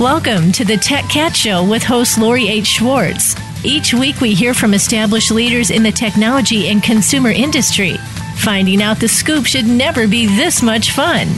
Welcome to the Tech Cat Show with host Lori H. Schwartz. Each week we hear from established leaders in the technology and consumer industry. Finding out the scoop should never be this much fun.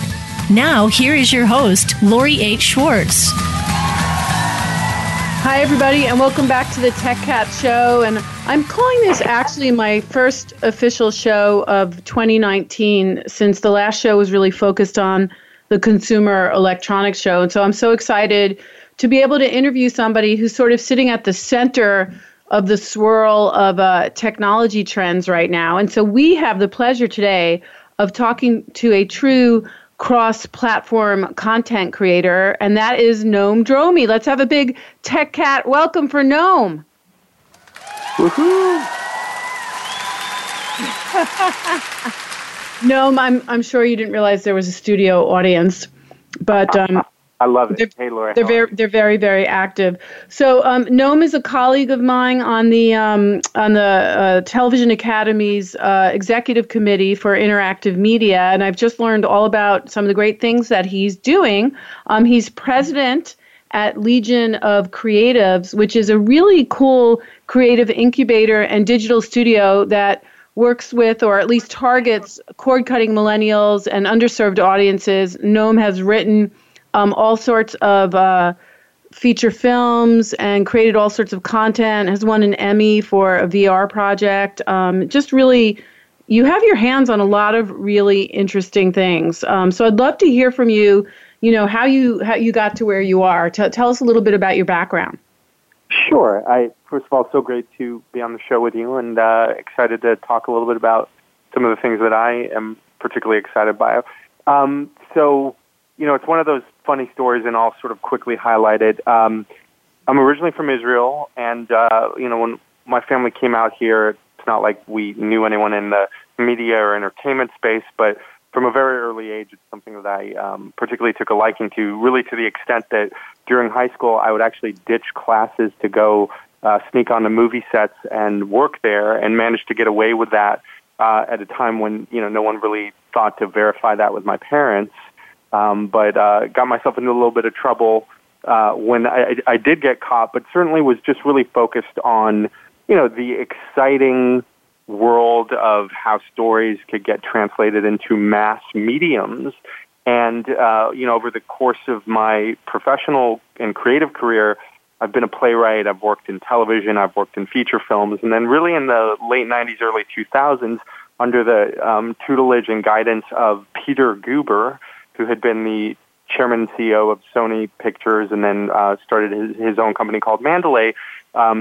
Now, here is your host, Lori H. Schwartz. Hi, everybody, and welcome back to the Tech Cat Show. And I'm calling this actually my first official show of 2019, since the last show was really focused on the Consumer Electronics Show. And so I'm so excited to be able to interview somebody who's sort of sitting at the center of the swirl of technology trends right now. And so we have the pleasure today of talking to a true cross-platform content creator, and that is Noam Dromi. Let's have a big Tech Cat welcome for Noam. Woohoo! Noam, I'm sure you didn't realize there was a studio audience, but I love it. Hey, Laura. They're very, very active. So Noam is a colleague of mine on the Television Academy's executive committee for interactive media, and I've just learned all about some of the great things that he's doing. He's president at Legion of Creatives, which is a really cool creative incubator and digital studio that works with, or at least targets, cord-cutting millennials and underserved audiences. Noam has written all sorts of feature films and created all sorts of content, has won an Emmy for a VR project. Just really, you have your hands on a lot of really interesting things. So I'd love to hear from you, you know, how you got to where you are. Tell us a little bit about your background. Sure. First of all, so great to be on the show with you, and excited to talk a little bit about some of the things that I am particularly excited by. So, you know, it's one of those funny stories, and I'll sort of quickly highlight it. I'm originally from Israel, and, you know, when my family came out here, it's not like we knew anyone in the media or entertainment space, but from a very early age, it's something that I particularly took a liking to, really to the extent that during high school, I would actually ditch classes to go sneak onto movie sets and work there, and managed to get away with that at a time when, you know, no one really thought to verify that with my parents. But got myself into a little bit of trouble when I did get caught, but certainly was just really focused on, you know, the exciting world of how stories could get translated into mass mediums. And, you know, over the course of my professional and creative career, I've been a playwright, I've worked in television, I've worked in feature films, and then really in the late 90s, early 2000s, under the tutelage and guidance of Peter Guber, who had been the chairman and CEO of Sony Pictures, and then started his own company called Mandalay,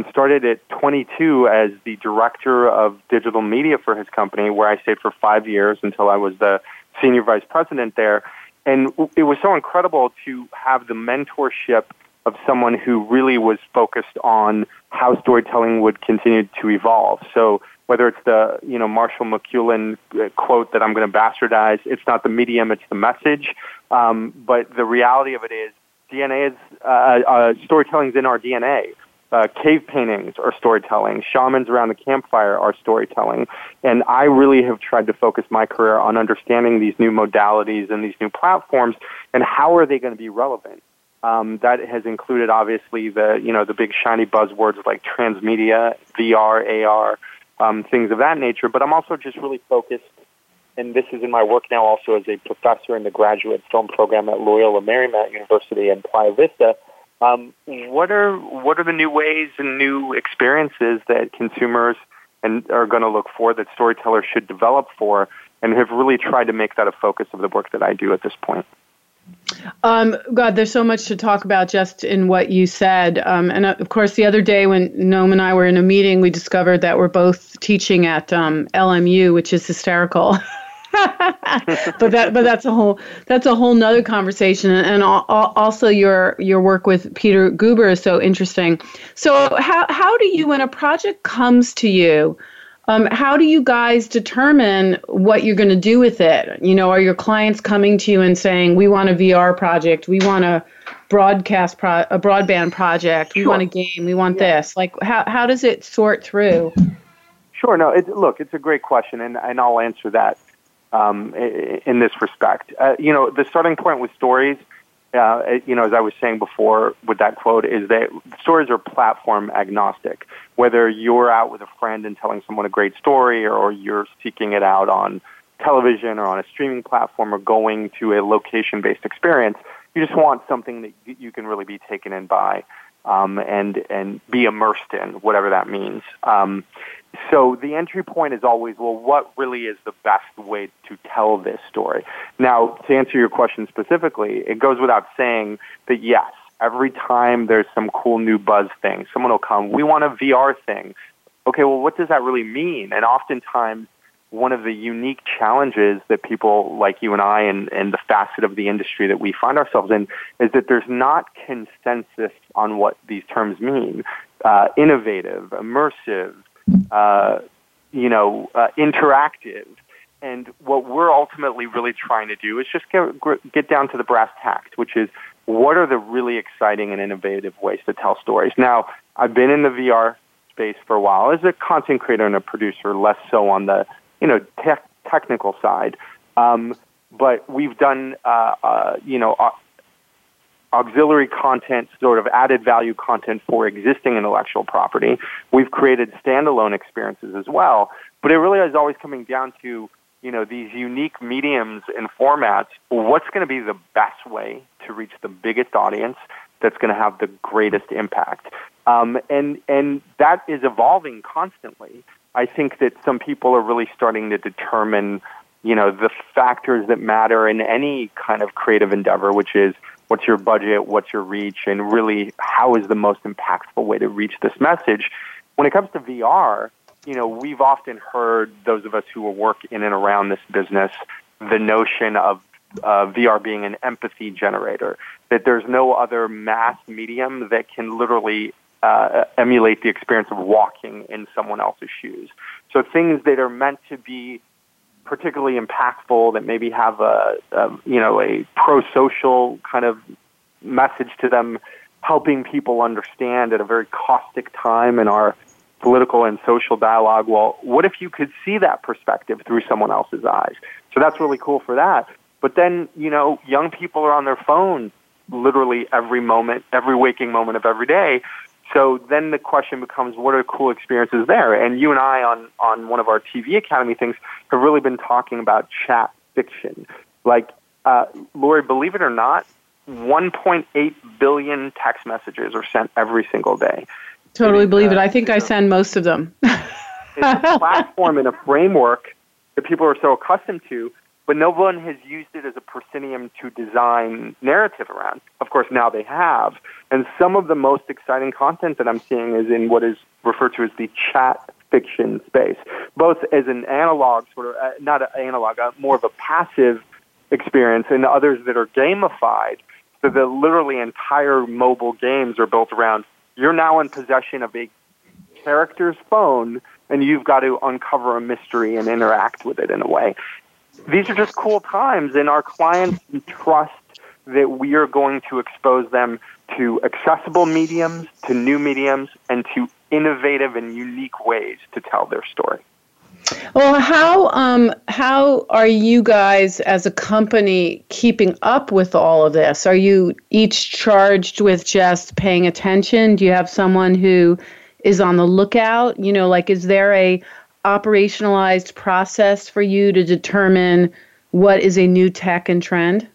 started at 22 as the director of digital media for his company, where I stayed for 5 years until I was the senior vice president there. And it was so incredible to have the mentorship of someone who really was focused on how storytelling would continue to evolve. So whether it's the, you know, Marshall McLuhan quote that I'm going to bastardize, it's not the medium, it's the message. But the reality of it is DNA is, storytelling's in our DNA. Cave paintings are storytelling. Shamans around the campfire are storytelling. And I really have tried to focus my career on understanding these new modalities and these new platforms, and how are they going to be relevant. That has included, obviously, the big shiny buzzwords like transmedia, VR, AR, things of that nature. But I'm also just really focused, and this is in my work now also as a professor in the graduate film program at Loyola Marymount University in Playa Vista, what are the new ways and new experiences that consumers are going to look for, that storytellers should develop for, and have really tried to make that a focus of the work that I do at this point. God, there's so much to talk about just in what you said. And of course, the other day when Noam and I were in a meeting, we discovered that we're both teaching at LMU, which is hysterical. but that's a whole nother conversation. And also your work with Peter Guber is so interesting. So how do you, when a project comes to you, how do you guys determine what you're going to do with it? You know, are your clients coming to you and saying, we want a VR project, we want a broadband project, we want a game, we want this? Like, how does it sort through? Sure. No, it's a great question, and I'll answer that in this respect. You know, the starting point with stories you know, as I was saying before with that quote, is that stories are platform agnostic. Whether you're out with a friend and telling someone a great story, or you're seeking it out on television or on a streaming platform, or going to a location-based experience, you just want something that you can really be taken in by and be immersed in, whatever that means. So the entry point is always, well, what really is the best way to tell this story? Now, to answer your question specifically, it goes without saying that, yes, every time there's some cool new buzz thing, someone will come, we want a VR thing. Okay, well, what does that really mean? And oftentimes, one of the unique challenges that people like you and I and the facet of the industry that we find ourselves in is that there's not consensus on what these terms mean. Innovative, immersive, interactive. And what we're ultimately really trying to do is just get down to the brass tacks, which is what are the really exciting and innovative ways to tell stories? Now, I've been in the VR space for a while as a content creator and a producer, less so on the technical side. But we've done, auxiliary content, sort of added value content for existing intellectual property. We've created standalone experiences as well. But it really is always coming down to, these unique mediums and formats. What's going to be the best way to reach the biggest audience that's going to have the greatest impact? And that is evolving constantly. I think that some people are really starting to determine, the factors that matter in any kind of creative endeavor, which is what's your budget, what's your reach, and really how is the most impactful way to reach this message. When it comes to VR, we've often heard, those of us who work in and around this business, the notion of VR being an empathy generator, that there's no other mass medium that can literally emulate the experience of walking in someone else's shoes. So things that are meant to be particularly impactful, that maybe have a pro-social kind of message to them, helping people understand at a very caustic time in our political and social dialogue, well, what if you could see that perspective through someone else's eyes? So that's really cool for that. But then, young people are on their phone literally every moment, every waking moment of every day. So then the question becomes, what are cool experiences there? And you and I on one of our TV Academy things have really been talking about chat fiction. Like, Lori, believe it or not, 1.8 billion text messages are sent every single day. Totally believe it. I think I send most of them. It's a platform and a framework that people are so accustomed to, but no one has used it as a proscenium to design narrative around. Of course, now they have. And some of the most exciting content that I'm seeing is in what is referred to as the chat fiction space, both as an analog, more of a passive experience, and others that are gamified, so that literally entire mobile games are built around, you're now in possession of a character's phone, and you've got to uncover a mystery and interact with it in a way. These are just cool times, and our clients trust that we are going to expose them to accessible mediums, to new mediums, and to innovative and unique ways to tell their story. Well, how are you guys as a company keeping up with all of this? Are you each charged with just paying attention? Do you have someone who is on the lookout? Is there a operationalized process for you to determine what is a new tech and trend?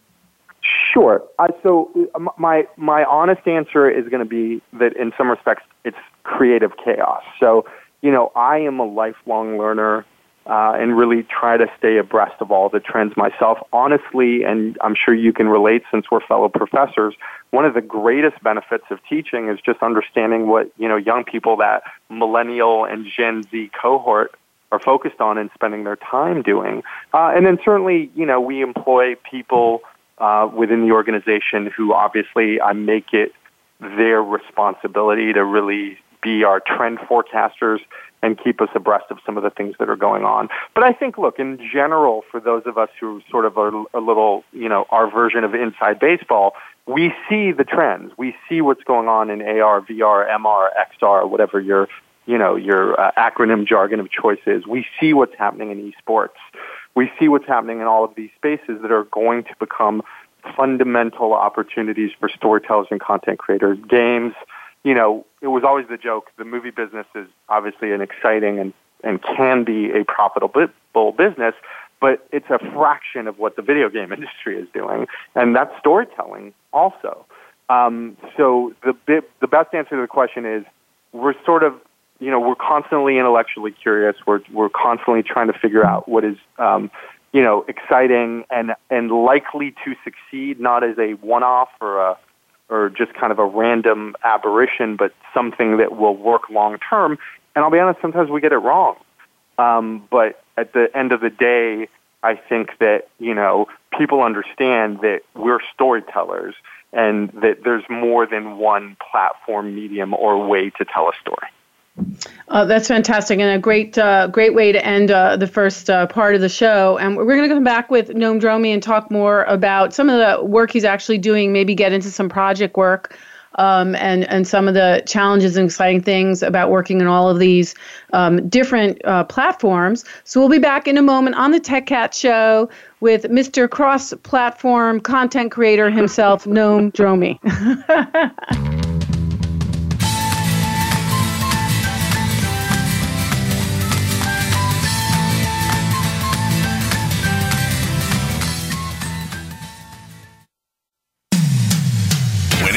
Sure. So my honest answer is going to be that in some respects it's creative chaos. So, I am a lifelong learner and really try to stay abreast of all the trends myself. Honestly, and I'm sure you can relate since we're fellow professors, one of the greatest benefits of teaching is just understanding what, young people, that millennial and Gen Z cohort, are focused on and spending their time doing. And then certainly, we employ people within the organization who obviously I make it their responsibility to really be our trend forecasters and keep us abreast of some of the things that are going on. But I think, look, in general, for those of us who sort of are a little, our version of inside baseball, we see the trends. We see what's going on in AR, VR, MR, XR, whatever your acronym jargon of choice is. We see what's happening in esports. We see what's happening in all of these spaces that are going to become fundamental opportunities for storytellers and content creators. Games, you know, it was always the joke. The movie business is obviously an exciting and can be a profitable business, but it's a fraction of what the video game industry is doing, and that's storytelling also. So the best answer to the question is we're sort of, you know, we're constantly intellectually curious. We're constantly trying to figure out what is, you know, exciting and likely to succeed, not as a one-off or just kind of a random aberration, but something that will work long-term. And I'll be honest, sometimes we get it wrong. But at the end of the day, I think that, you know, people understand that we're storytellers and that there's more than one platform, medium, or way to tell a story. That's fantastic and a great way to end the first part of the show. And we're going to come back with Noam Dromi and talk more about some of the work he's actually doing, maybe get into some project work and some of the challenges and exciting things about working in all of these different platforms. So we'll be back in a moment on the Tech Cat Show with Mr. Cross-Platform Content Creator himself, Noam Dromi. When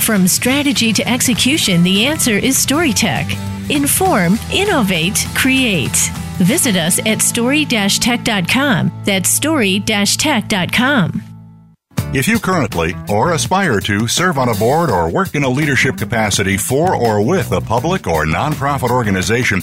From strategy to execution, the answer is StoryTech. Inform, innovate, create. Visit us at story-tech.com. That's story-tech.com. If you currently or aspire to serve on a board or work in a leadership capacity for or with a public or nonprofit organization,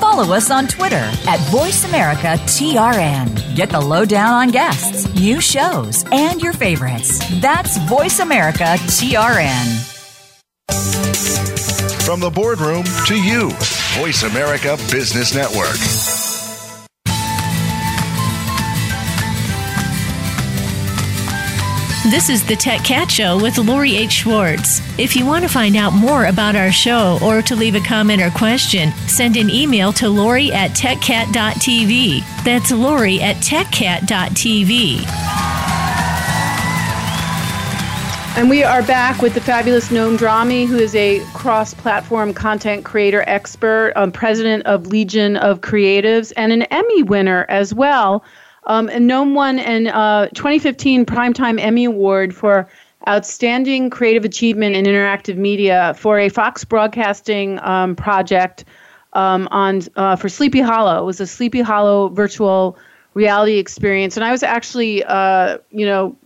Follow us on Twitter at VoiceAmericaTRN. Get the lowdown on guests, new shows, and your favorites. That's VoiceAmericaTRN. From the boardroom to you, Voice America Business Network. This is the Tech Cat Show with Lori H. Schwartz. If you want to find out more about our show or to leave a comment or question, send an email to lori@techcat.tv. That's lori@techcat.tv. And we are back with the fabulous Noam Dromi, who is a cross-platform content creator expert, president of Legion of Creatives, and an Emmy winner as well. And Noam won an 2015 Primetime Emmy Award for Outstanding Creative Achievement in Interactive Media for a Fox Broadcasting project for Sleepy Hollow. It was a Sleepy Hollow virtual reality experience. And I was actually,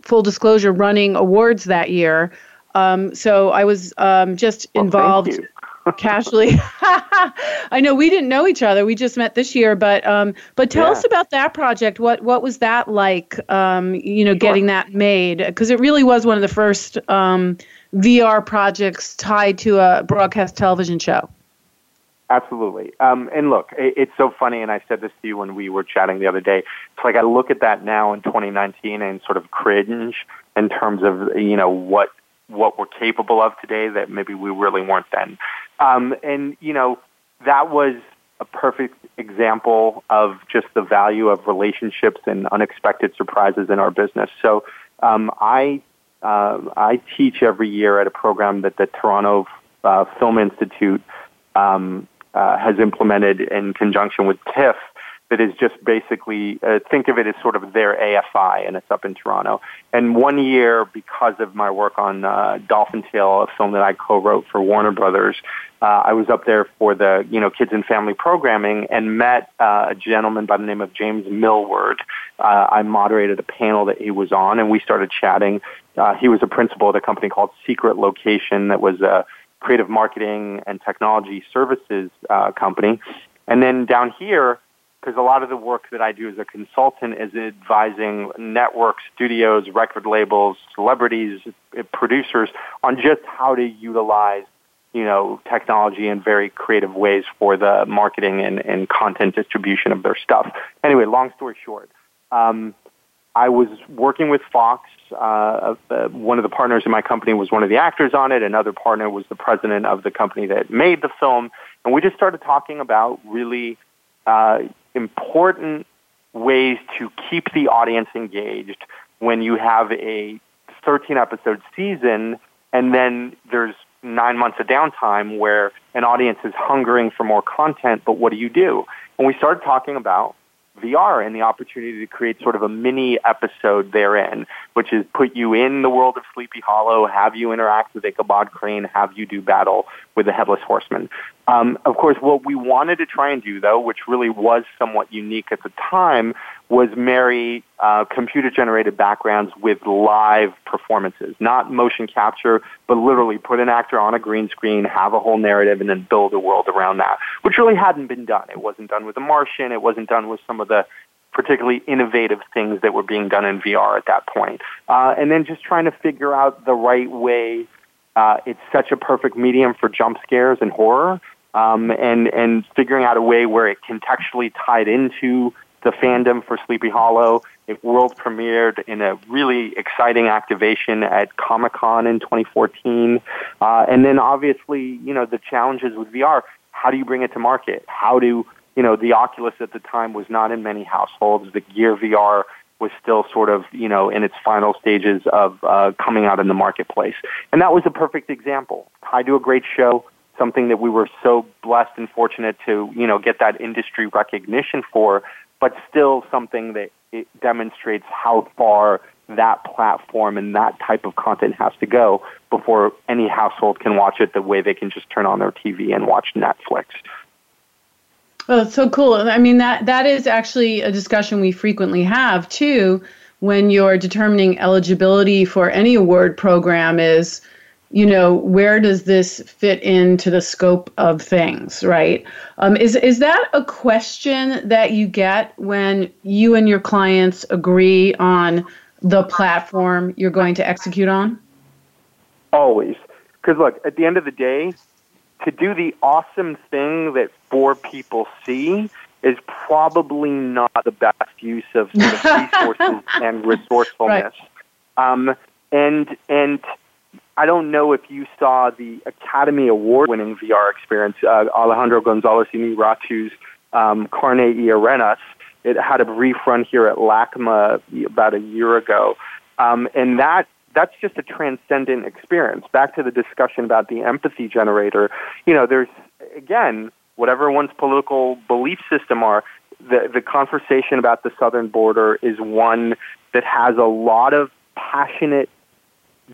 full disclosure, running awards that year. So I was just involved. Thank you. Casually. I know we didn't know each other. We just met this year, but tell us about that project. What was that like, getting that made? Because it really was one of the first VR projects tied to a broadcast television show. Absolutely. And look, it's so funny, and I said this to you when we were chatting the other day. It's like I look at that now in 2019 and sort of cringe in terms of, you know, what we're capable of today that maybe we really weren't then. And, you know, that was a perfect example of just the value of relationships and unexpected surprises in our business. So I teach every year at a program that the Toronto Film Institute has implemented in conjunction with TIFF that is just basically, think of it as sort of their AFI, and it's up in Toronto. And one year, because of my work on Dolphin Tale, a film that I co-wrote for Warner Brothers, I was up there for the, kids and family programming, and met a gentleman by the name of James Millward. I moderated a panel that he was on, and we started chatting. He was a principal at a company called Secret Location that was a creative marketing and technology services company. And then down here, because a lot of the work that I do as a consultant is advising networks, studios, record labels, celebrities, producers on just how to utilize, technology in very creative ways for the marketing and content distribution of their stuff. Anyway, long story short, I was working with Fox. One of the partners in my company was one of the actors on it. Another partner was the president of the company that made the film. And we just started talking about really important ways to keep the audience engaged when you have a 13-episode season, and then there's 9 months of downtime where an audience is hungering for more content, but what do you do? And we started talking about VR and the opportunity to create sort of a mini episode therein, which is put you in the world of Sleepy Hollow, have you interact with Ichabod Crane, have you do battle with the Headless Horseman. Of course, what we wanted to try and do, though, which really was somewhat unique at the time, was marry computer-generated backgrounds with live performances, not motion capture, but literally put an actor on a green screen, have a whole narrative, and then build a world around that, which really hadn't been done. It wasn't done with The Martian. It wasn't done with some of the particularly innovative things that were being done in VR at that point. And then just trying to figure out the right way. It's such a perfect medium for jump scares and horror, and figuring out a way where it contextually tied into the fandom for Sleepy Hollow. It world premiered in a really exciting activation at Comic-Con in 2014. And then obviously, the challenges with VR. How do you bring it to market? How do, the Oculus at the time was not in many households. The Gear VR was still sort of, in its final stages of coming out in the marketplace. And that was a perfect example. I do a great show, something that we were so blessed and fortunate to, get that industry recognition for, but still something that it demonstrates how far that platform and that type of content has to go before any household can watch it the way they can just turn on their TV and watch Netflix. Well, it's so cool. I mean, that is actually a discussion we frequently have, too, when you're determining eligibility for any award program is, where does this fit into the scope of things, right? Is that a question that you get when you and your clients agree on the platform you're going to execute on? Always. Because, look, at the end of the day, to do the awesome thing that 4 people see is probably not the best use of resources and resourcefulness. Right. And I don't know if you saw the Academy Award-winning VR experience, Alejandro González-Iñárritu's Carne y Arenas. It had a refund here at LACMA about a year ago. And that's just a transcendent experience. Back to the discussion about the empathy generator. There's, again, whatever one's political belief system are, the conversation about the southern border is one that has a lot of passionate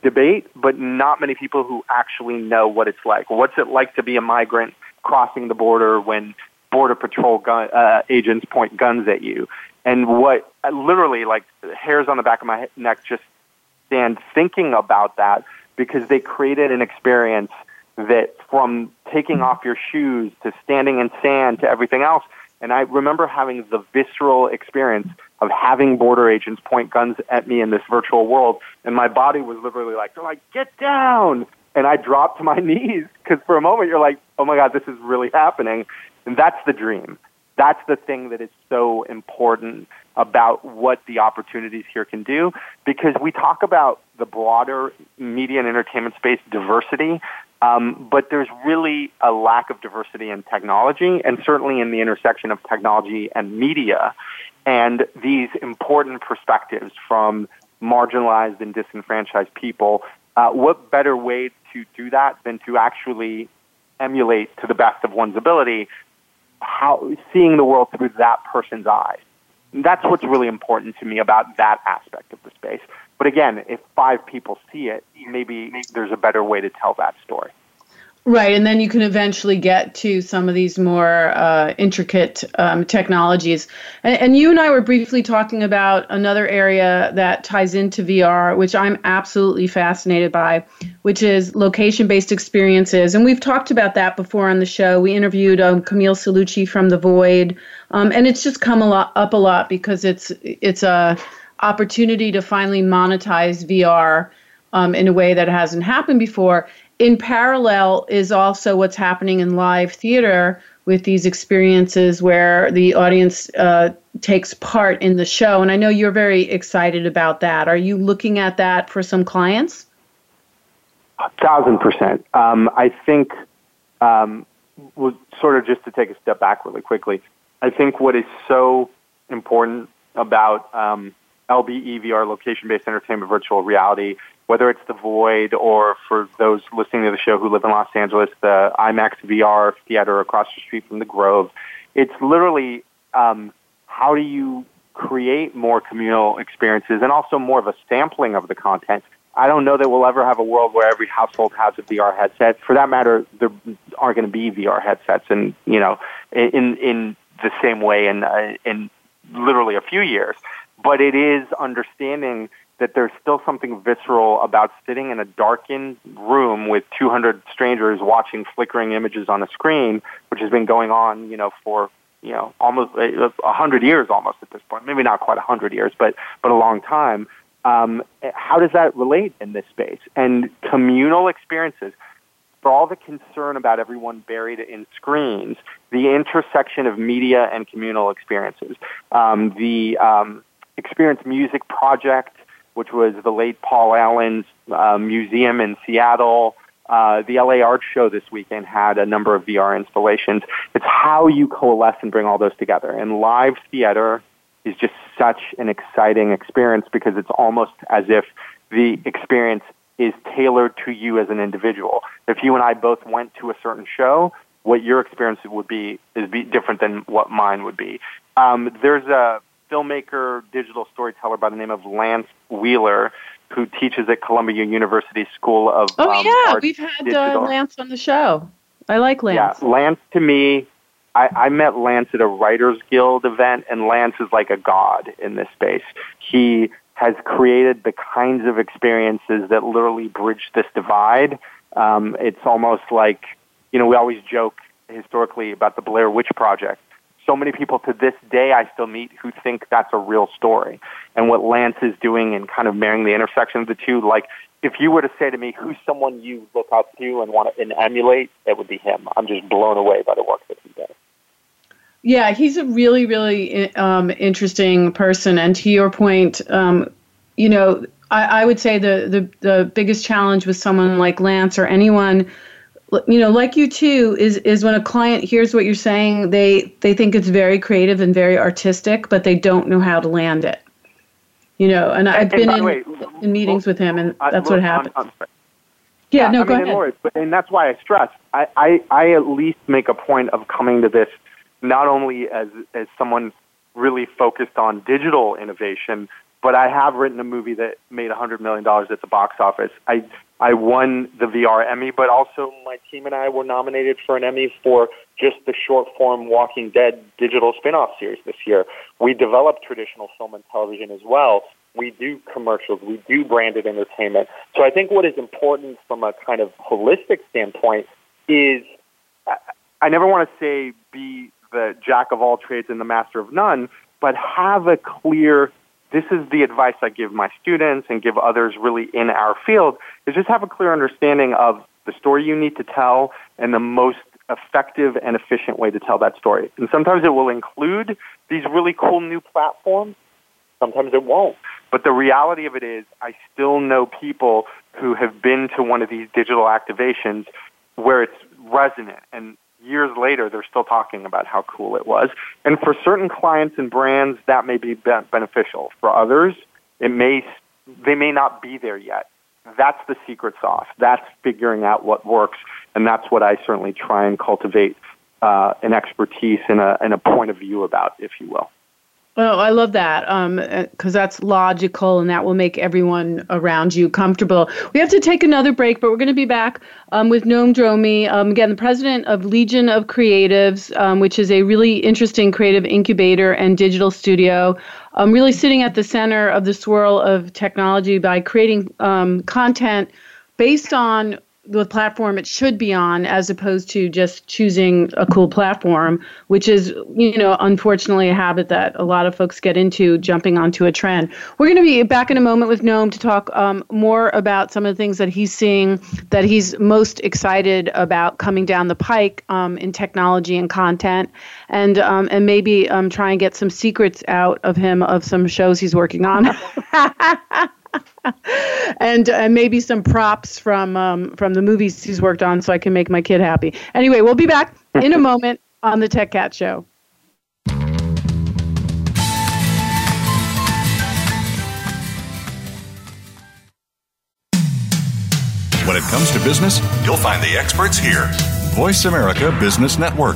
debate, but not many people who actually know what it's like. What's it like to be a migrant crossing the border when Border Patrol agents point guns at you? And what literally, like, hairs on the back of my neck just stand thinking about that, because they created an experience that from taking off your shoes to standing in sand to everything else. And I remember having the visceral experience of having border agents point guns at me in this virtual world. And my body was literally like, they're like, get down. And I dropped to my knees, because for a moment you're like, oh my God, this is really happening. And that's the dream. That's the thing that is so important about what the opportunities here can do, because we talk about the broader media and entertainment space diversity, but there's really a lack of diversity in technology, and certainly in the intersection of technology and media, and these important perspectives from marginalized and disenfranchised people. What better way to do that than to actually emulate to the best of one's ability how seeing the world through that person's eyes. And that's what's really important to me about that aspect of the space. But again, if five people see it, maybe there's a better way to tell that story. Right, and then you can eventually get to some of these more intricate technologies. And you and I were briefly talking about another area that ties into VR, which I'm absolutely fascinated by, which is location-based experiences. And we've talked about that before on the show. We interviewed Camille Cellucci from The Void, and it's just come up a lot because it's a opportunity to finally monetize VR in a way that hasn't happened before. In parallel is also what's happening in live theater with these experiences where the audience takes part in the show. And I know you're very excited about that. Are you looking at that for some clients? 1,000%. I think, sort of just to take a step back really quickly, I think what is so important about LBE, VR, location-based entertainment, virtual reality, whether it's The Void or, for those listening to the show who live in Los Angeles, the IMAX VR theater across the street from The Grove, it's literally how do you create more communal experiences and also more of a sampling of the content. I don't know that we'll ever have a world where every household has a VR headset. For that matter, there aren't going to be VR headsets and, you know, in the same way in literally a few years. But it is understanding that there's still something visceral about sitting in a darkened room with 200 strangers watching flickering images on a screen, which has been going on, for, almost 100 years almost at this point. Maybe not quite 100 years, but a long time. How does that relate in this space? And communal experiences, for all the concern about everyone buried in screens, the intersection of media and communal experiences. The Experience Music Project, which was the late Paul Allen's museum in Seattle. The LA Art Show this weekend had a number of VR installations. It's how you coalesce and bring all those together. And live theater is just such an exciting experience because it's almost as if the experience is tailored to you as an individual. If you and I both went to a certain show, what your experience would be is different than what mine would be. There's a filmmaker, digital storyteller by the name of Lance Wheeler, who teaches at Columbia University School of Art. We've had Lance on the show. I like Lance. Yeah, Lance to me, I met Lance at a Writers Guild event, and Lance is like a god in this space. He has created the kinds of experiences that literally bridge this divide. It's almost like, we always joke historically about the Blair Witch Project. So many people to this day I still meet who think that's a real story. And what Lance is doing and kind of marrying the intersection of the two, like if you were to say to me, who's someone you look up to and want to emulate, it would be him. I'm just blown away by the work that he does. Yeah, he's a really, really interesting person. And to your point, I would say the biggest challenge with someone like Lance or anyone, like you too, is when a client hears what you're saying, they think it's very creative and very artistic, but they don't know how to land it. And I've been in meetings with him, and that's what happens. Go ahead. And that's why I stress, I at least make a point of coming to this not only as someone really focused on digital innovation, but I have written a movie that made $100 million at the box office. I won the VR Emmy, but also my team and I were nominated for an Emmy for just the short-form Walking Dead digital spin-off series this year. We develop traditional film and television as well. We do commercials. We do branded entertainment. So I think what is important from a kind of holistic standpoint is I never want to say be the jack of all trades and the master of none, but have a clear... This is the advice I give my students and give others really in our field, is just have a clear understanding of the story you need to tell and the most effective and efficient way to tell that story. And sometimes it will include these really cool new platforms. Sometimes it won't. But the reality of it is I still know people who have been to one of these digital activations where it's resonant. And years later, they're still talking about how cool it was. And for certain clients and brands, that may be beneficial. For others, they may not be there yet. That's the secret sauce. That's figuring out what works, and that's what I certainly try and cultivate an expertise and a point of view about, if you will. Oh, I love that, because that's logical, and that will make everyone around you comfortable. We have to take another break, but we're going to be back with Noam Dromi, again, the president of Legion of Creatives, which is a really interesting creative incubator and digital studio, really sitting at the center of the swirl of technology by creating content based on the platform it should be on, as opposed to just choosing a cool platform, which is, you know, unfortunately a habit that a lot of folks get into, jumping onto a trend. We're going to be back in a moment with Noam to talk more about some of the things that he's seeing, that he's most excited about coming down the pike in technology and content, and maybe try and get some secrets out of him of some shows he's working on. And maybe some props from the movies he's worked on, so I can make my kid happy. Anyway, we'll be back in a moment on the Tech Cat Show. When it comes to business, you'll find the experts here. Voice America Business Network.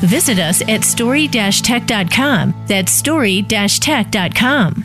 Visit us at story-tech.com. That's story-tech.com.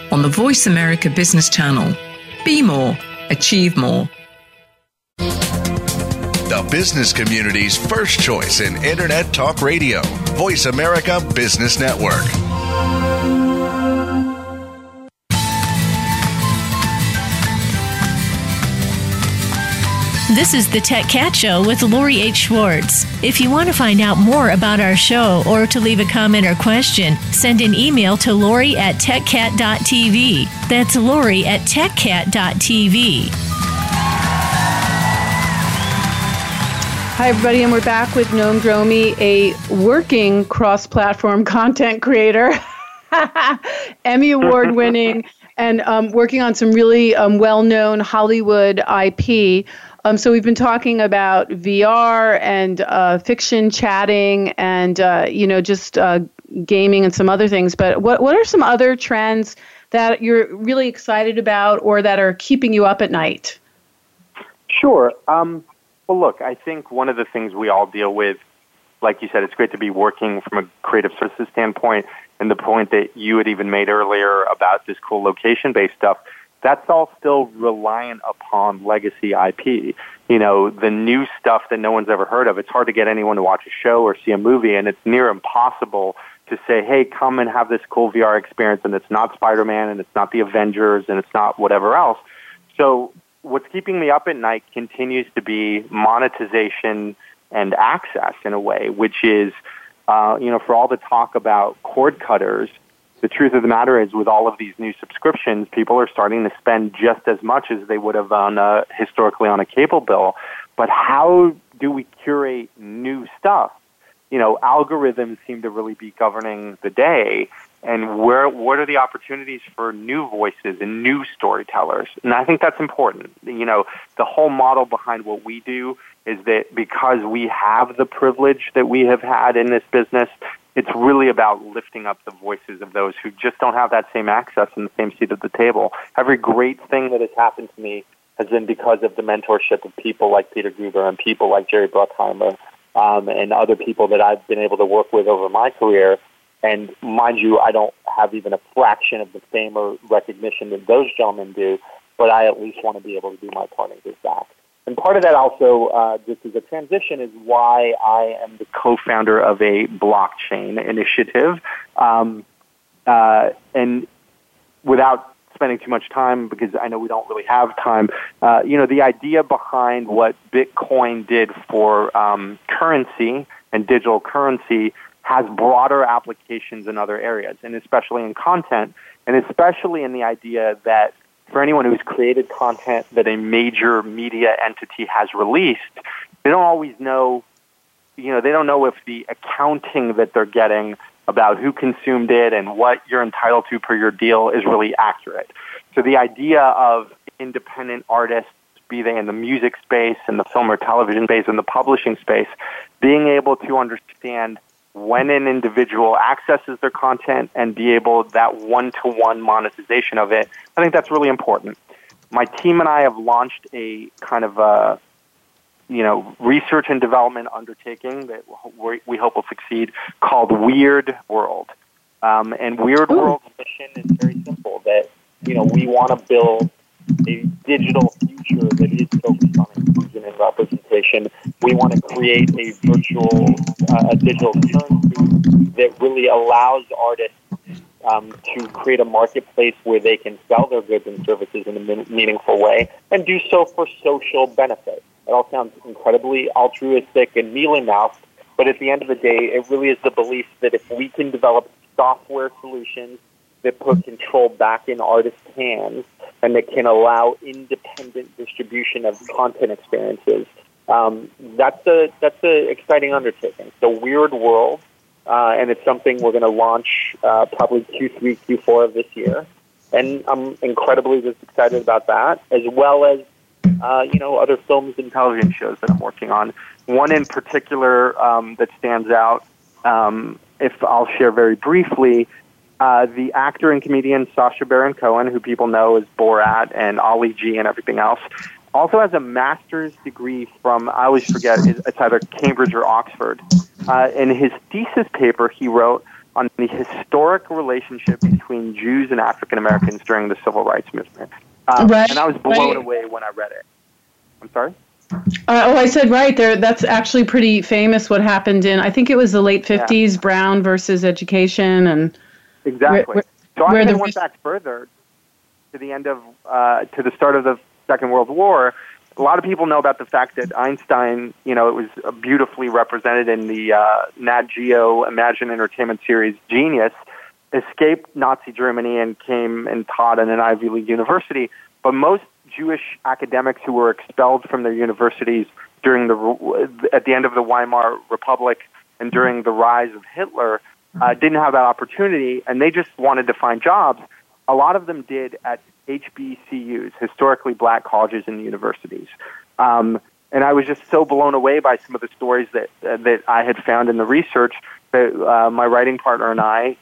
on the Voice America Business Channel. Be more, achieve more. The business community's first choice in Internet Talk Radio, Voice America Business Network. This is the Tech Cat Show with Lori H. Schwartz. If you want to find out more about our show or to leave a comment or question, send an email to Lori at techcat.tv. That's Lori at techcat.tv. Hi, everybody, and we're back with Noam Dromi, a working cross-platform content creator, Emmy Award-winning, and working on some really well-known Hollywood IP. So we've been talking about VR and fiction chatting and, just gaming and some other things. But what are some other trends that you're really excited about or that are keeping you up at night? Sure. Well, look, I think one of the things we all deal with, like you said, it's great to be working from a creative services standpoint. And the point that you had even made earlier about this cool location-based stuff, that's all still reliant upon legacy IP. You know, the new stuff that no one's ever heard of, it's hard to get anyone to watch a show or see a movie, and it's near impossible to say, hey, come and have this cool VR experience, and it's not Spider-Man, and it's not the Avengers, and it's not whatever else. So what's keeping me up at night continues to be monetization and access in a way, which is, for all the talk about cord cutters, the truth of the matter is, with all of these new subscriptions, people are starting to spend just as much as they would have historically on a cable bill. But how do we curate new stuff? You know, algorithms seem to really be governing the day. And what are the opportunities for new voices and new storytellers? And I think that's important. You know, the whole model behind what we do is that because we have the privilege that we have had in this business, it's really about lifting up the voices of those who just don't have that same access and the same seat at the table. Every great thing that has happened to me has been because of the mentorship of people like Peter Guber and people like Jerry Bruckheimer and other people that I've been able to work with over my career. And mind you, I don't have even a fraction of the fame or recognition that those gentlemen do, but I at least want to be able to do my part and give back. And part of that also, just as a transition, is why I am the co-founder of a blockchain initiative. And without spending too much time, because I know we don't really have time, you know, the idea behind what Bitcoin did for currency and digital currency has broader applications in other areas, and especially in content, and especially in the idea that for anyone who's created content that a major media entity has released, they don't always know, you know, they don't know if the accounting that they're getting about who consumed it and what you're entitled to per your deal is really accurate. So the idea of independent artists, be they in the music space, in the film or television space, in the publishing space, being able to understand when an individual accesses their content and be able that one-to-one monetization of it, I think that's really important. My team and I have launched a kind of a, you know, research and development undertaking that we hope will succeed called Weird World. And Weird World's mission is very simple, that, you know, we want to build a digital future that is focused on inclusion and representation. We want to create a virtual, a digital currency that really allows artists to create a marketplace where they can sell their goods and services in a meaningful way and do so for social benefit. It all sounds incredibly altruistic and mealy-mouthed, but at the end of the day, it really is the belief that if we can develop software solutions that put control back in artists' hands and that can allow independent distribution of content experiences. That's a exciting undertaking. So Weird World, and it's something we're going to launch probably Q3, Q4 of this year. And I'm incredibly just excited about that, as well as, you know, other films and television shows that I'm working on. One in particular that stands out, if I'll share very briefly, the actor and comedian Sacha Baron Cohen, who people know as Borat and Ali G and everything else, also has a master's degree from, I always forget, it's either Cambridge or Oxford. In his thesis paper, he wrote on the historic relationship between Jews and African Americans during the Civil Rights Movement. And I was blown away when I read it. I'm sorry? I said right there. That's actually pretty famous what happened in, I think it was the late 50s, Brown versus Education and... Exactly. So I then went back further to the end of to the start of the Second World War. A lot of people know about the fact that Einstein, you know, it was beautifully represented in the Nat Geo Imagine Entertainment series Genius, escaped Nazi Germany and came and taught at an Ivy League university. But most Jewish academics who were expelled from their universities during the at the end of the Weimar Republic and during the rise of Hitler. Didn't have that opportunity, and they just wanted to find jobs. A lot of them did at HBCUs, historically black colleges and universities. And I was just so blown away by some of the stories that that I had found in the research that my writing partner and I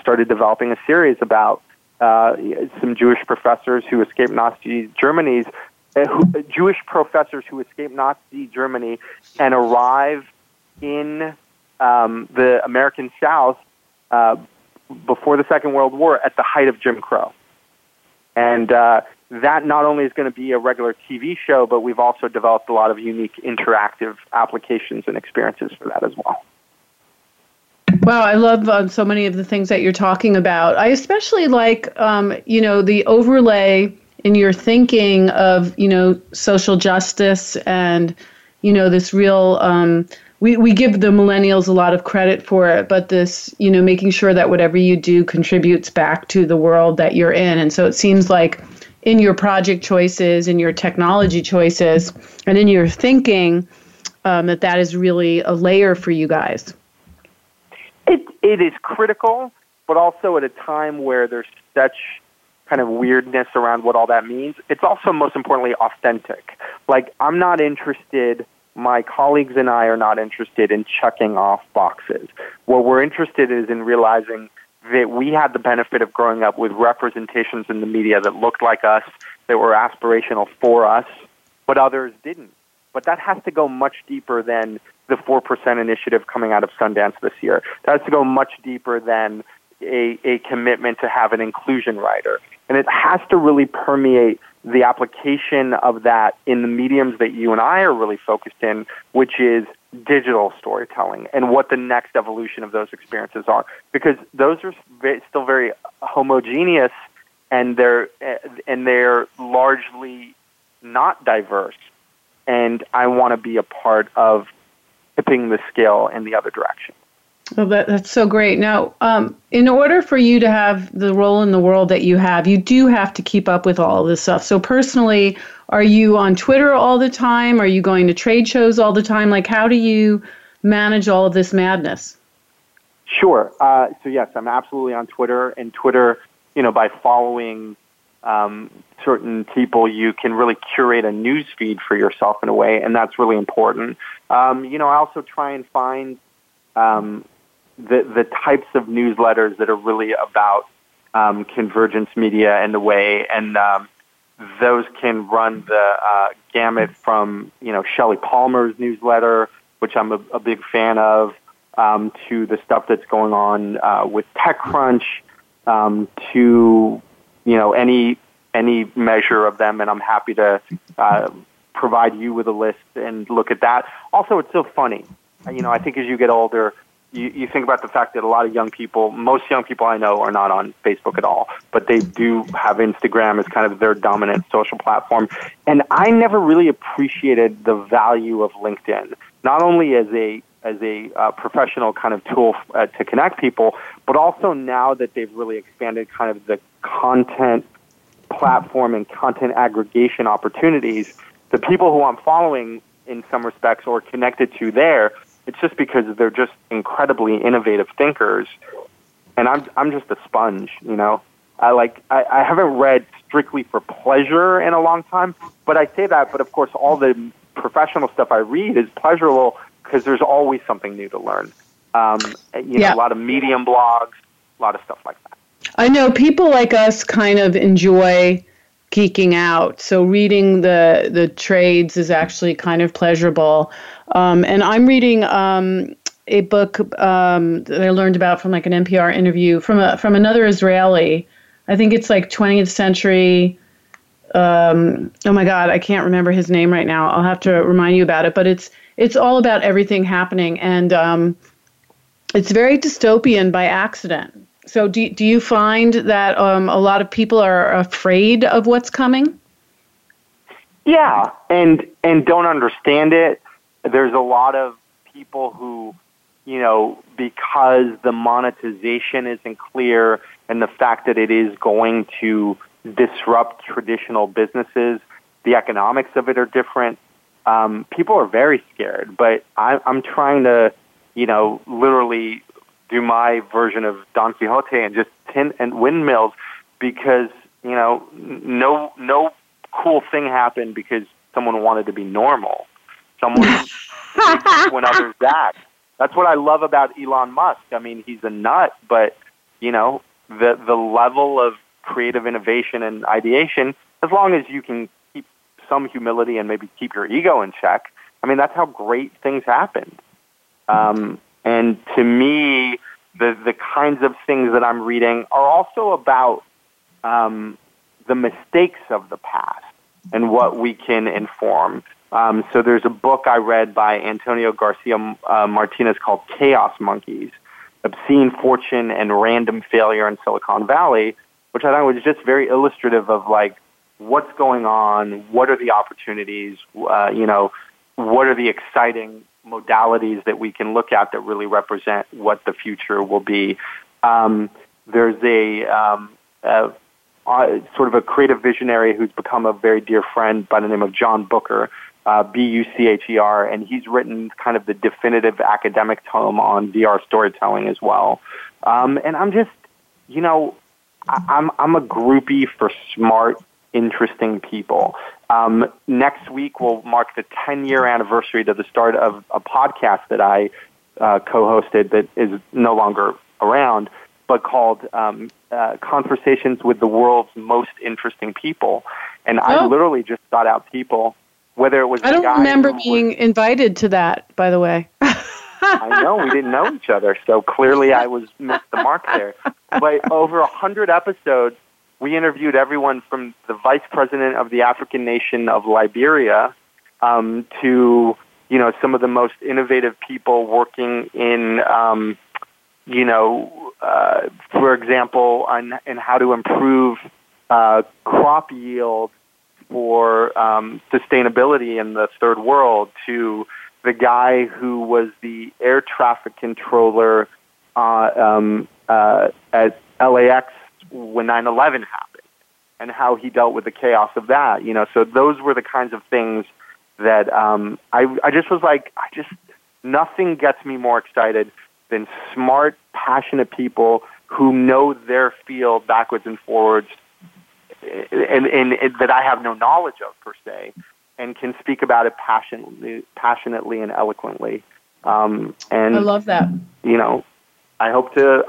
started developing a series about some Jewish professors who escaped Nazi Germany's, Jewish professors who escaped Nazi Germany and arrived in the American South before the Second World War at the height of Jim Crow. And that not only is going to be a regular TV show, but we've also developed a lot of unique interactive applications and experiences for that as well. Wow, I love so many of the things that you're talking about. I especially like, you know, the overlay in your thinking of, you know, social justice and, you know, this real... We give the millennials a lot of credit for it, but this, you know, making sure that whatever you do contributes back to the world that you're in. And so it seems like in your project choices, in your technology choices, and in your thinking, that is really a layer for you guys. It is critical, but also at a time where there's such kind of weirdness around what all that means. It's also, most importantly, authentic. Like, I'm not interested... My colleagues and I are not interested in checking off boxes. What we're interested is in realizing that we had the benefit of growing up with representations in the media that looked like us, that were aspirational for us, but others didn't. But that has to go much deeper than the 4% initiative coming out of Sundance this year. That has to go much deeper than a commitment to have an inclusion rider. And it has to really permeate the application of that in the mediums that you and I are really focused in, which is digital storytelling and what the next evolution of those experiences are. Because those are still very homogeneous and they're largely not diverse. And I want to be a part of tipping the scale in the other direction. Well, that's so great. Now, in order for you to have the role in the world that you have, you do have to keep up with all this stuff. So personally, are you on Twitter all the time? Are you going to trade shows all the time? Like, how do you manage all of this madness? Sure. So yes, I'm absolutely on Twitter. And Twitter, by following certain people, you can really curate a news feed for yourself in a way, and that's really important. I also try and find the types of newsletters that are really about convergence media in the way, and those can run the gamut from, Shelley Palmer's newsletter, which I'm a big fan of, to the stuff that's going on with TechCrunch, to, any measure of them, and I'm happy to provide you with a list and look at that. Also, it's so funny. I think as you get older, you think about the fact that a lot of young people, most young people I know are not on Facebook at all, but they do have Instagram as kind of their dominant social platform. And I never really appreciated the value of LinkedIn, not only as a professional kind of tool to connect people, but also now that they've really expanded kind of the content platform and content aggregation opportunities, the people who I'm following in some respects or connected to there, it's just because they're just incredibly innovative thinkers, and I'm just a sponge, I haven't read strictly for pleasure in a long time, but I say that, but of course all the professional stuff I read is pleasurable because there's always something new to learn. A lot of Medium blogs, a lot of stuff like that. I know people like us kind of enjoy geeking out, so reading the trades is actually kind of pleasurable. And I'm reading a book that I learned about from like an NPR interview from another Israeli. I think it's like 20th century. Oh my God, I can't remember his name right now. I'll have to remind you about it. But it's all about everything happening, and it's very dystopian by accident. So do you find that a lot of people are afraid of what's coming? Yeah, and don't understand it. There's a lot of people who, because the monetization isn't clear and the fact that it is going to disrupt traditional businesses, the economics of it are different. People are very scared, but I'm trying to, literally do my version of Don Quixote and just tin and windmills because, no cool thing happened because someone wanted to be normal. Someone when others act. That's what I love about Elon Musk. I mean, he's a nut, but, the level of creative innovation and ideation, as long as you can keep some humility and maybe keep your ego in check, I mean, that's how great things happened. And to me, the kinds of things that I'm reading are also about the mistakes of the past and what we can inform. So there's a book I read by Antonio Garcia Martinez called Chaos Monkeys, Obscene Fortune and Random Failure in Silicon Valley, which I thought was just very illustrative of like what's going on, what are the opportunities, what are the exciting modalities that we can look at that really represent what the future will be. There's a sort of a creative visionary who's become a very dear friend by the name of John Booker, B-U-C-H-E-R, and he's written kind of the definitive academic tome on VR storytelling as well. And I'm just, I'm a groupie for smart, interesting people. Next week will mark the 10-year anniversary to the start of a podcast that I co-hosted that is no longer around, but called Conversations with the World's Most Interesting People. And I literally just sought out people, whether it was I don't remember being invited to that, by the way. I know, we didn't know each other, so clearly I missed the mark there. But over 100 episodes, we interviewed everyone from the vice president of the African nation of Liberia to, you know, some of the most innovative people working in, you know, for example, on how to improve crop yield for sustainability in the third world, to the guy who was the air traffic controller at LAX when 9/11 happened, and how he dealt with the chaos of that. You know, so those were the kinds of things that I just was like, nothing gets me more excited than smart, passionate people who know their field backwards and forwards, and that I have no knowledge of per se, and can speak about it passionately and eloquently. And I love that. You know, I hope to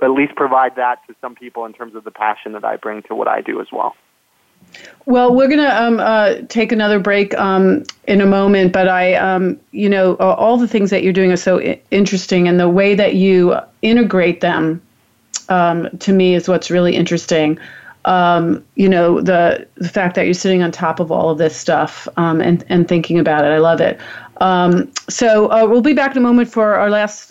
at least provide that to some people in terms of the passion that I bring to what I do as well. Well, we're going to take another break in a moment, but I, you know, all the things that you're doing are so interesting, and the way that you integrate them to me is what's really interesting. You know, the fact that you're sitting on top of all of this stuff and thinking about it. I love it. So we'll be back in a moment for our last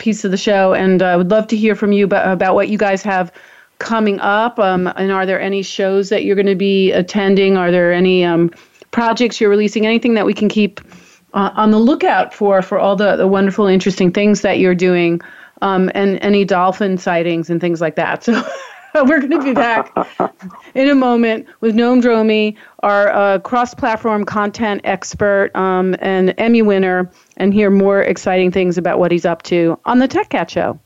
piece of the show, and I would love to hear from you about what you guys have coming up, and are there any shows that you're going to be attending? Are there any projects you're releasing? Anything that we can keep on the lookout for all the wonderful, interesting things that you're doing, and any dolphin sightings and things like that. So we're going to be back in a moment with Noam Dromi, our cross-platform content expert and Emmy winner, and hear more exciting things about what he's up to on the Tech Cat Show.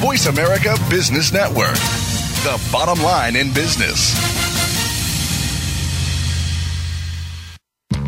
Voice America Business Network, the bottom line in business.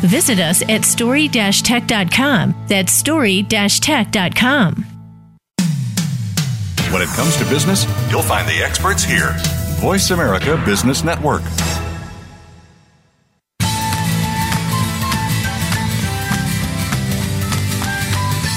Visit us at story-tech.com. That's story-tech.com. When it comes to business, you'll find the experts here. Voice America Business Network.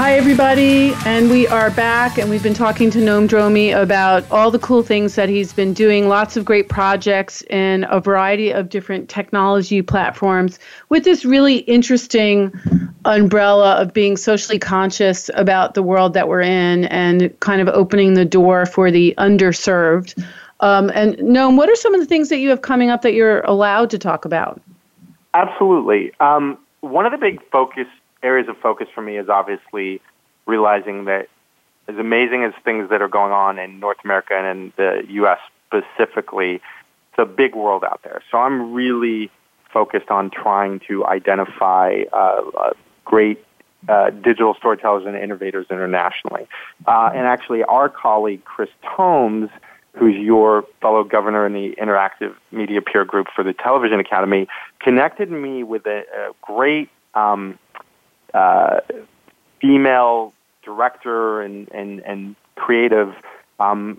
Hi, everybody, and we are back, and we've been talking to Noam Dromi about all the cool things that he's been doing, lots of great projects in a variety of different technology platforms, with this really interesting umbrella of being socially conscious about the world that we're in and kind of opening the door for the underserved. And Noam, what are some of the things that you have coming up that you're allowed to talk about? Absolutely. One of the big areas of focus for me is obviously realizing that, as amazing as things that are going on in North America and in the U.S. specifically, it's a big world out there. So I'm really focused on trying to identify great digital storytellers and innovators internationally. And actually, our colleague, Chris Tomes, who's your fellow governor in the Interactive Media Peer Group for the Television Academy, connected me with a great female director and creative,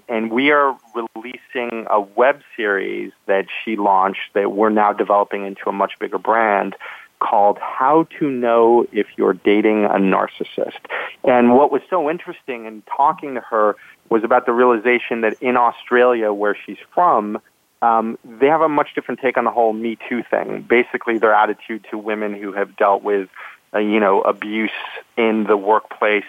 and we are releasing a web series that she launched that we're now developing into a much bigger brand called How to Know If You're Dating a Narcissist. And what was so interesting in talking to her was about the realization that in Australia, where she's from, they have a much different take on the whole Me Too thing. Basically, their attitude to women who have dealt with you know, abuse in the workplace,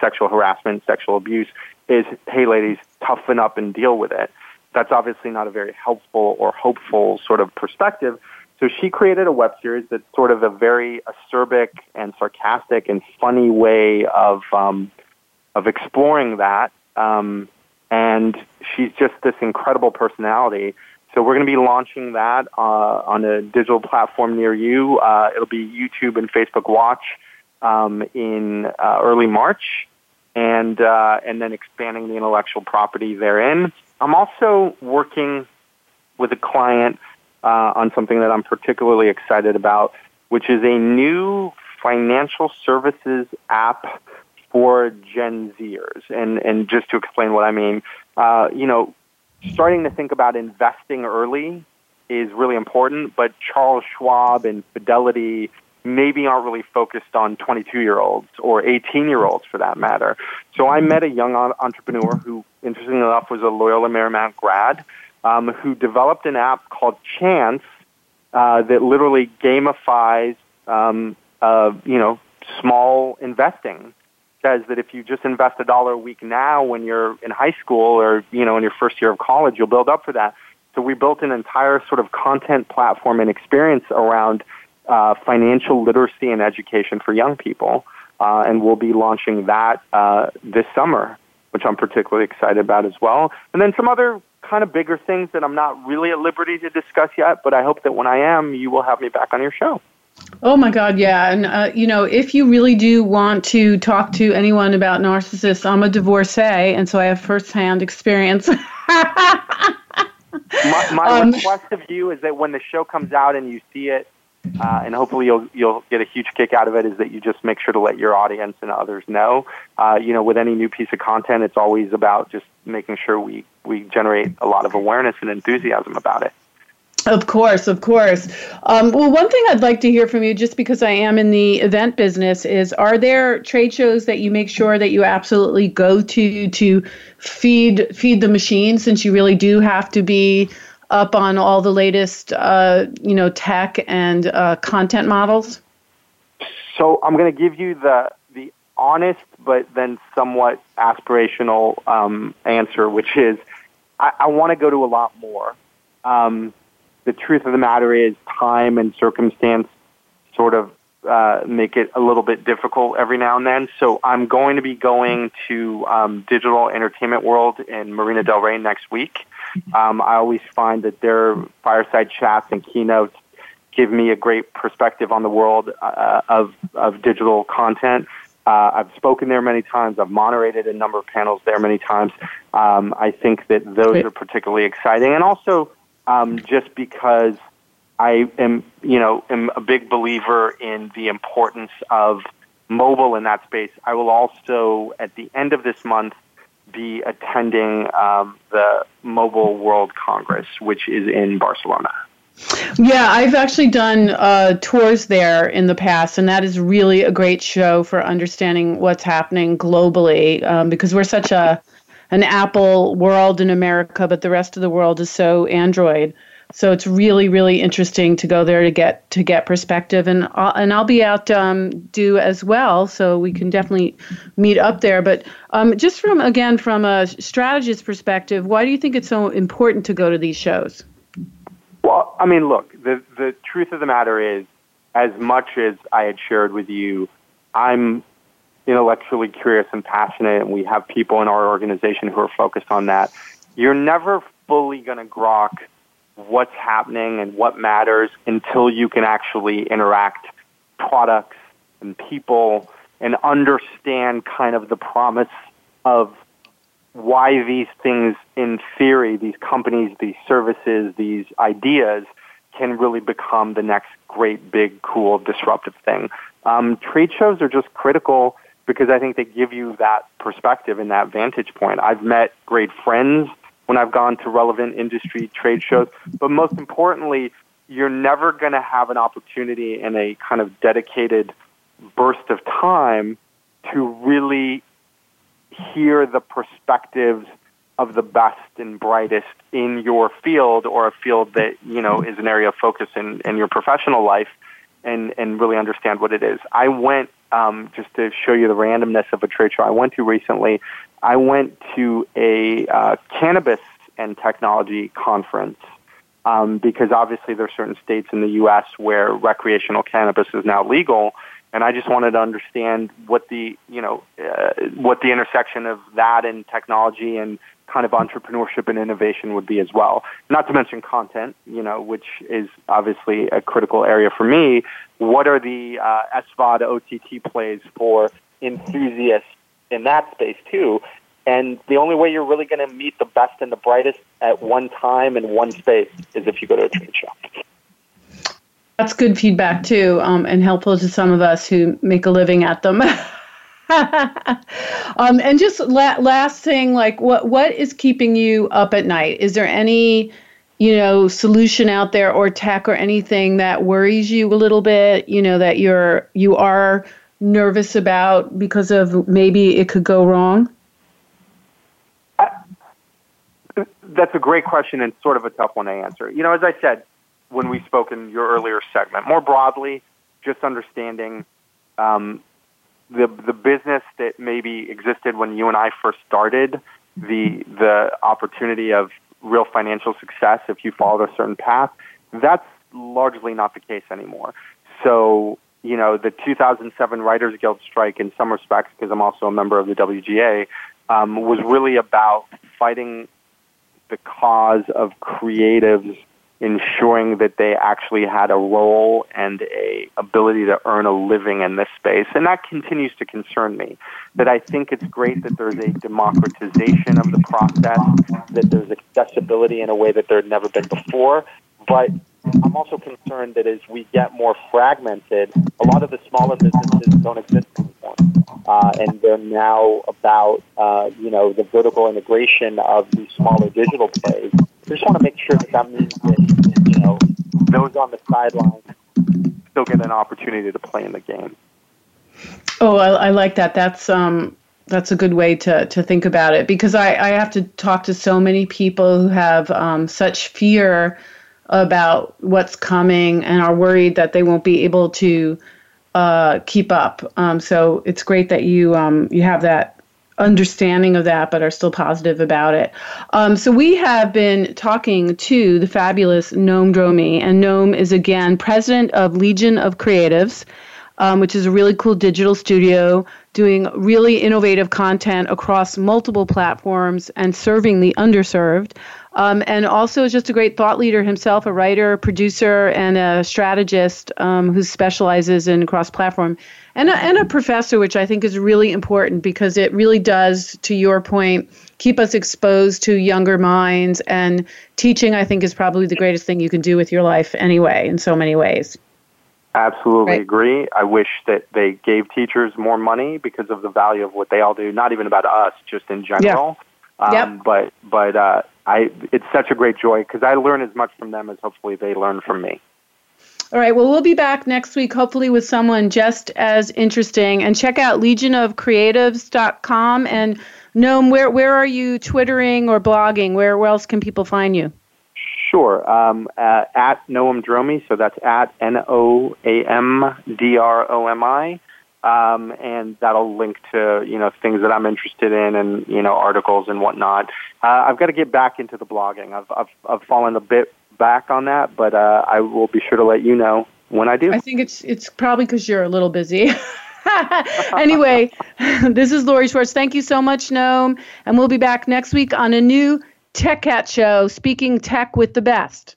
sexual harassment, sexual abuse, is, hey, ladies, toughen up and deal with it. That's obviously not a very helpful or hopeful sort of perspective. So she created a web series that's sort of a very acerbic and sarcastic and funny way of exploring that. And she's just this incredible personality. So we're going to be launching that on a digital platform near you. It'll be YouTube and Facebook Watch in early March, and then expanding the intellectual property therein. I'm also working with a client on something that I'm particularly excited about, which is a new financial services app for Gen Zers. And just to explain what I mean, you know, starting to think about investing early is really important, but Charles Schwab and Fidelity maybe aren't really focused on 22-year-olds or 18-year-olds for that matter. So I met a young entrepreneur who, interestingly enough, was a Loyola Marymount grad who developed an app called Chance that literally gamifies, you know, small investing. Says that if you just invest $1 a week now when you're in high school or, you know, in your first year of college, you'll build up for that. So we built an entire sort of content platform and experience around financial literacy and education for young people. And we'll be launching that this summer, which I'm particularly excited about as well. And then some other kind of bigger things that I'm not really at liberty to discuss yet, but I hope that when I am, you will have me back on your show. Oh, my God, yeah. And, you know, if you really do want to talk to anyone about narcissists, I'm a divorcee, and so I have firsthand experience. my request of you is that when the show comes out and you see it, and hopefully you'll get a huge kick out of it, is that you just make sure to let your audience and others know. You know, with any new piece of content, it's always about just making sure we generate a lot of awareness and enthusiasm about it. Of course, of course. Well, one thing I'd like to hear from you, just because I am in the event business, is are there trade shows that you make sure that you absolutely go to feed the machine, since you really do have to be up on all the latest, you know, tech and content models? So I'm going to give you the honest but then somewhat aspirational answer, which is I want to go to a lot more. The truth of the matter is time and circumstance sort of make it a little bit difficult every now and then. So I'm going to be going to Digital Entertainment World in Marina del Rey next week. I always find that their fireside chats and keynotes give me a great perspective on the world of digital content. I've spoken there many times. I've moderated a number of panels there many times. I think that those are particularly exciting. And also, just because I am a big believer in the importance of mobile in that space, I will also, at the end of this month, be attending the Mobile World Congress, which is in Barcelona. Yeah, I've actually done tours there in the past, and that is really a great show for understanding what's happening globally, because we're such an Apple world in America, but the rest of the world is so Android. So it's really, really interesting to go there to get perspective. And I'll be out due as well, so we can definitely meet up there. But just from a strategist perspective, why do you think it's so important to go to these shows? Well, I mean, look, the truth of the matter is, as much as I had shared with you, I'm intellectually curious and passionate, and we have people in our organization who are focused on that. You're never fully going to grok what's happening and what matters until you can actually interact products and people and understand kind of the promise of why these things, in theory, these companies, these services, these ideas can really become the next great, big, cool, disruptive thing. Trade shows are just critical because I think they give you that perspective and that vantage point. I've met great friends when I've gone to relevant industry trade shows. But most importantly, you're never going to have an opportunity in a kind of dedicated burst of time to really hear the perspectives of the best and brightest in your field, or a field that, you know, is an area of focus in your professional life, and really understand what it is. I went, just to show you the randomness of a trade show I went to recently, I went to a cannabis and technology conference because obviously there are certain states in the U.S. where recreational cannabis is now legal, and I just wanted to understand what the intersection of that and technology and kind of entrepreneurship and innovation would be as well. Not to mention content, which is obviously a critical area for me. What are the SVOD OTT plays for enthusiasts in that space too? And the only way you're really going to meet the best and the brightest at one time in one space is if you go to a trade show. That's good feedback too, and helpful to some of us who make a living at them. And just last thing, like what is keeping you up at night? Is there any, solution out there or tech or anything that worries you a little bit, that you are nervous about because of maybe it could go wrong? That's a great question and sort of a tough one to answer. As I said, when we spoke in your earlier segment, more broadly, just understanding, the business that maybe existed when you and I first started, the opportunity of real financial success if you followed a certain path, that's largely not the case anymore. So, the 2007 Writers Guild strike in some respects, because I'm also a member of the WGA, was really about fighting the cause of creatives, ensuring that they actually had a role and a ability to earn a living in this space. And that continues to concern me, that I think it's great that there's a democratization of the process, that there's accessibility in a way that there had never been before. But I'm also concerned that as we get more fragmented, a lot of the smaller businesses don't exist anymore. And they're now about, the vertical integration of these smaller digital plays. I just want to make sure that means that, those on the sidelines still get an opportunity to play in the game. Oh, I like that. That's a good way to think about it, because I have to talk to so many people who have such fear about what's coming and are worried that they won't be able to keep up. So it's great that you have that understanding of that, but are still positive about it. So we have been talking to the fabulous Noam Dromi, and Noam is again president of Legion of Creatives, which is a really cool digital studio doing really innovative content across multiple platforms and serving the underserved. And also is just a great thought leader himself, a writer, producer, and a strategist who specializes in cross-platform, and a professor, which I think is really important because it really does, to your point, keep us exposed to younger minds. And teaching, I think, is probably the greatest thing you can do with your life anyway, in so many ways. Absolutely right. Agree. I wish that they gave teachers more money because of the value of what they all do, not even about us, just in general. Yeah. Yep. But it's such a great joy because I learn as much from them as hopefully they learn from me. All right. Well, we'll be back next week, hopefully with someone just as interesting. And check out legionofcreatives.com. And Noam, where are you Twittering or blogging? Where else can people find you? Sure. At Noam Dromi. So that's at NOAMDROMI. And that'll link to, things that I'm interested in and, articles and whatnot. I've got to get back into the blogging. I've fallen a bit back on that, but I will be sure to let you know when I do. I think it's probably because you're a little busy. Anyway, this is Lori Schwartz. Thank you so much, Noam. And we'll be back next week on a new Tech Cat Show, speaking tech with the best.